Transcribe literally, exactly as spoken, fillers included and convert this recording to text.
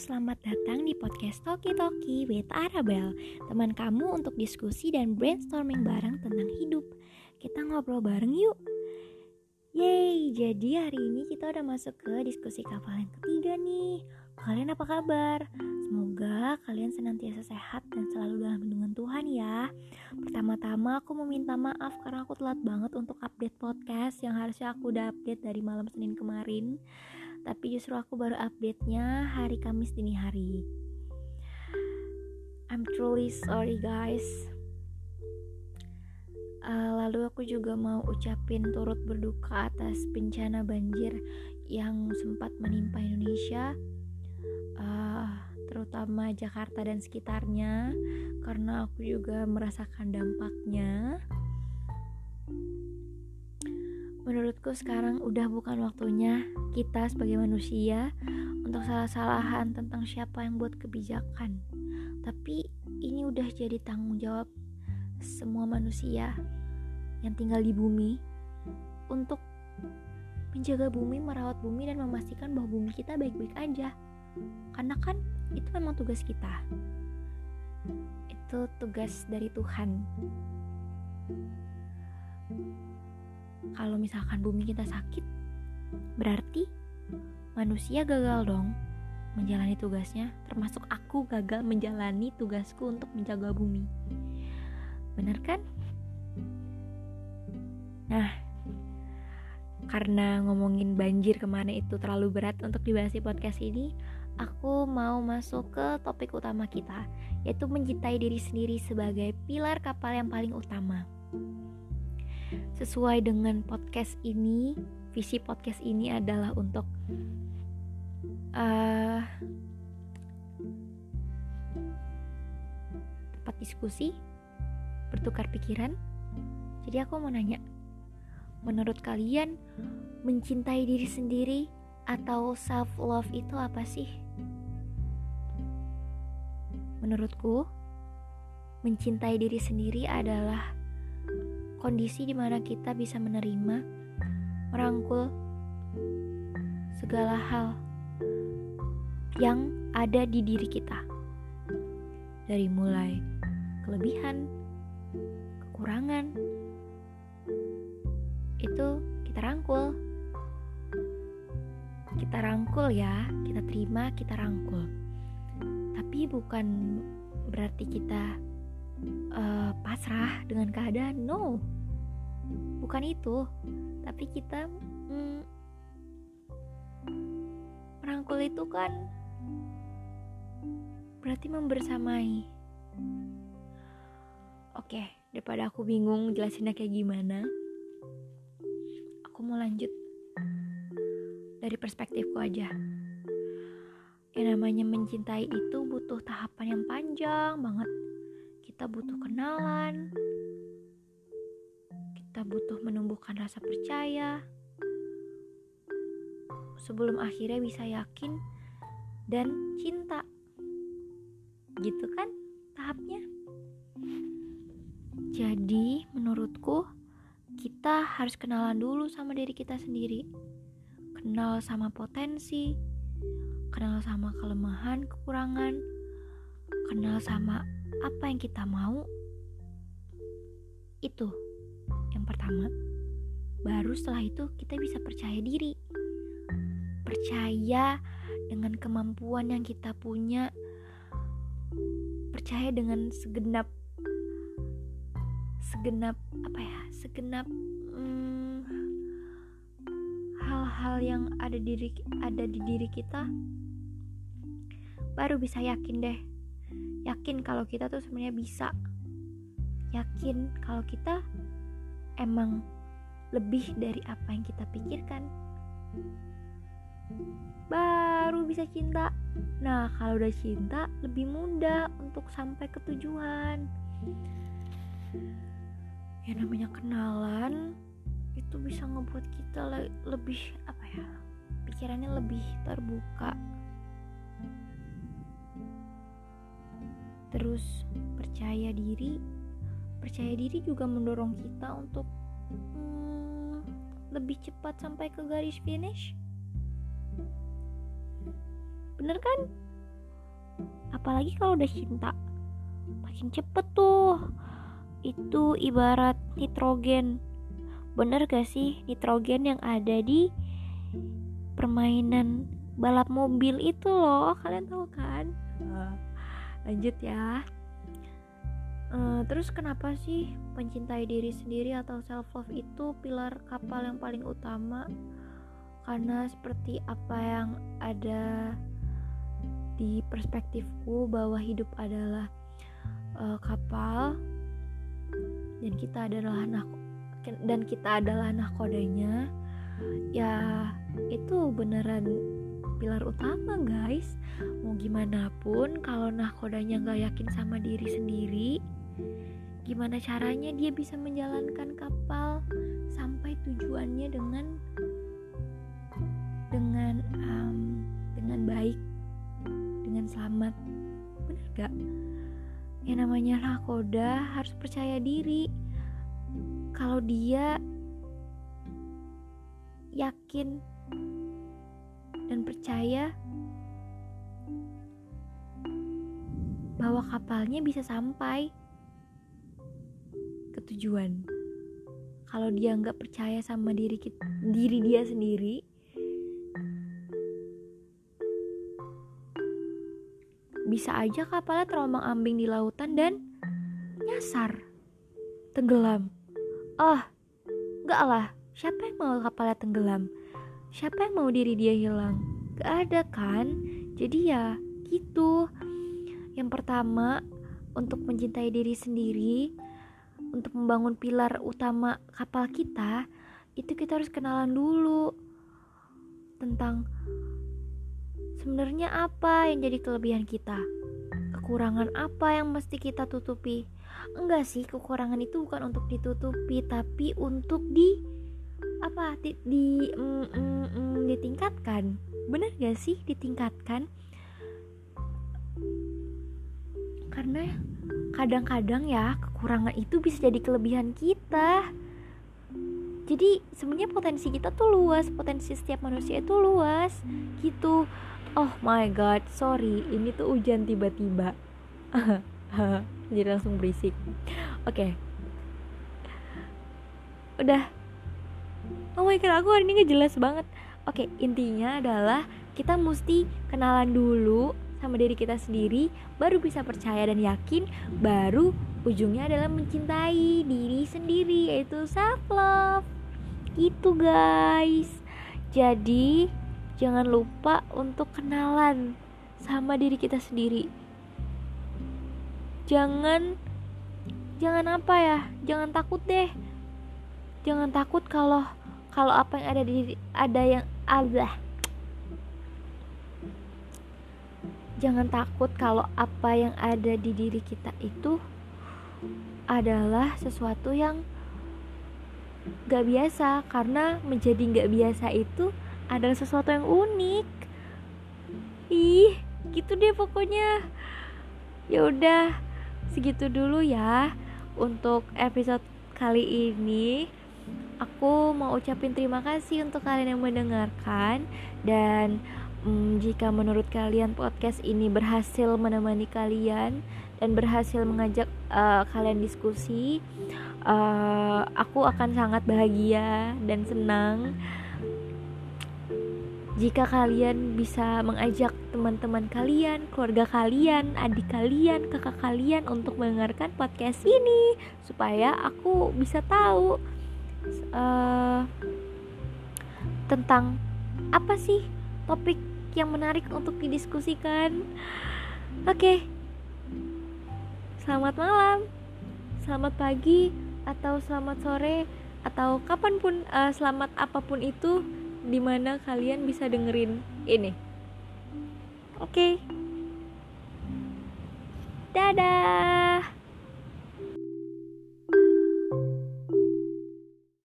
selamat datang di podcast Toki Toki with Arabel, teman kamu untuk diskusi dan brainstorming bareng tentang hidup. Kita ngobrol bareng yuk. Yeay, jadi hari ini kita udah masuk ke diskusi kapal yang ketiga nih. Kalian apa kabar? Semoga kalian senantiasa sehat dan selalu dalam lindungan Tuhan ya. Pertama-tama aku mau minta maaf karena aku telat banget untuk update podcast yang harusnya aku udah update dari malam Senin kemarin. Tapi justru aku baru update-nya hari Kamis dini hari. I'm truly sorry guys. Uh, lalu aku juga mau ucapin turut berduka atas bencana banjir yang sempat menimpa Indonesia, uh, terutama Jakarta dan sekitarnya, karena aku juga merasakan dampaknya. Menurutku sekarang udah bukan waktunya kita sebagai manusia untuk salah-salahan tentang siapa yang buat kebijakan, tapi ini udah jadi tanggung jawab semua manusia yang tinggal di bumi untuk menjaga bumi, merawat bumi, dan memastikan bahwa bumi kita baik-baik aja, karena kan itu memang tugas kita, itu tugas dari Tuhan. Kalau misalkan bumi kita sakit, berarti manusia gagal dong menjalani tugasnya, termasuk aku gagal menjalani tugasku untuk menjaga bumi, benar kan? Nah, karena ngomongin banjir kemana itu terlalu berat untuk dibahas di podcast ini, aku mau masuk ke topik utama kita, yaitu mencintai diri sendiri sebagai pilar kapal yang paling utama. Sesuai dengan podcast ini, visi podcast ini adalah untuk uh, tempat diskusi, bertukar pikiran. Jadi aku mau nanya, menurut kalian mencintai diri sendiri atau self love itu apa sih? Menurutku, mencintai diri sendiri adalah kondisi di mana kita bisa menerima, merangkul segala hal yang ada di diri kita, dari mulai kelebihan, kurangan, itu kita rangkul kita rangkul ya, kita terima, kita rangkul. Tapi bukan berarti kita uh, pasrah dengan keadaan, no, bukan itu. Tapi kita mm, merangkul itu kan berarti membersamai. Oke, okay. Daripada aku bingung jelasinnya kayak gimana, aku mau lanjut dari perspektifku aja. Yang namanya mencintai itu butuh tahapan yang panjang banget. Kita butuh kenalan, kita butuh menumbuhkan rasa percaya sebelum akhirnya bisa yakin dan cinta. Gitu kan tahapnya. Jadi menurutku, kita harus kenalan dulu sama diri kita sendiri. Kenal sama potensi, kenal sama kelemahan, kekurangan, kenal sama apa yang kita mau. Itu yang pertama. Baru setelah itu kita bisa percaya diri. Percaya dengan kemampuan yang kita punya. Percaya dengan segenap segenap apa ya segenap hmm, hal-hal yang ada diri ada di diri kita, baru bisa yakin deh yakin kalau kita tuh sebenarnya bisa, yakin kalau kita emang lebih dari apa yang kita pikirkan, baru bisa cinta. Nah, kalau udah cinta lebih mudah untuk sampai ke tujuan. Ya, namanya kenalan itu bisa ngebuat kita le- lebih apa ya pikirannya lebih terbuka. Terus percaya diri percaya diri juga mendorong kita untuk hmm, lebih cepat sampai ke garis finish, bener kan? Apalagi kalau udah cinta, makin cepet tuh. Itu ibarat nitrogen. Bener gak sih nitrogen yang ada di permainan balap mobil itu loh? Kalian tahu kan? Uh, lanjut ya. Uh, terus kenapa sih mencintai diri sendiri atau self love itu pilar kapal yang paling utama? Karena seperti apa yang ada di perspektifku, bahwa hidup adalah uh, kapal dan kita adalah nahko- dan kita adalah nahkodanya. Ya itu beneran pilar utama guys. Mau gimana pun kalau nahkodanya gak yakin sama diri sendiri, gimana caranya dia bisa menjalankan kapal sampai tujuannya dengan dengan um, dengan baik, dengan selamat? Bener gak? Ya namanya nahkoda harus percaya diri. Kalau dia yakin dan percaya bahwa kapalnya bisa sampai ke tujuan. Kalau dia nggak percaya sama diri kita, diri dia sendiri, bisa aja kapalnya terombang-ambing di lautan dan nyasar, tenggelam. Oh, nggak lah. Siapa yang mau kapalnya tenggelam? Siapa yang mau diri dia hilang? Nggak ada kan? Jadi ya gitu. Yang pertama, untuk mencintai diri sendiri, untuk membangun pilar utama kapal kita, itu kita harus kenalan dulu tentang sebenarnya apa yang jadi kelebihan kita, kekurangan apa yang mesti kita tutupi. Enggak sih, kekurangan itu bukan untuk ditutupi, tapi untuk di apa? Di, di mm, mm, mm, ditingkatkan. Bener gak sih ditingkatkan? Karena kadang-kadang ya kekurangan itu bisa jadi kelebihan kita. Jadi sebenarnya potensi kita tuh luas, potensi setiap manusia itu luas gitu. Oh my god, sorry, ini tuh hujan tiba-tiba. Jadi langsung berisik. Oke, okay. Udah. Oh my god, aku hari ini gak jelas banget. Oke, okay, intinya adalah kita mesti kenalan dulu sama diri kita sendiri, baru bisa percaya dan yakin, baru ujungnya adalah mencintai diri sendiri, yaitu self love. Itu guys. Jadi jangan lupa untuk kenalan sama diri kita sendiri. Jangan jangan apa ya? Jangan takut deh. Jangan takut kalau kalau apa yang ada di ada yang ada Jangan takut kalau apa yang ada di diri kita itu adalah sesuatu yang gak biasa. Karena menjadi gak biasa itu adalah sesuatu yang unik. Ih, gitu deh pokoknya. Ya udah, segitu dulu ya untuk episode kali ini. Aku mau ucapin terima kasih untuk kalian yang mendengarkan. Dan Hmm, jika menurut kalian podcast ini berhasil menemani kalian dan berhasil mengajak uh, kalian diskusi, uh, aku akan sangat bahagia dan senang jika kalian bisa mengajak teman-teman kalian, keluarga kalian, adik kalian, kakak kalian untuk mendengarkan podcast ini, supaya aku bisa tahu uh, tentang apa sih topik yang menarik untuk didiskusikan. Oke. Selamat malam, selamat pagi, atau selamat sore, atau kapanpun, uh, selamat apapun itu dimana kalian bisa dengerin ini. Oke. Dadah.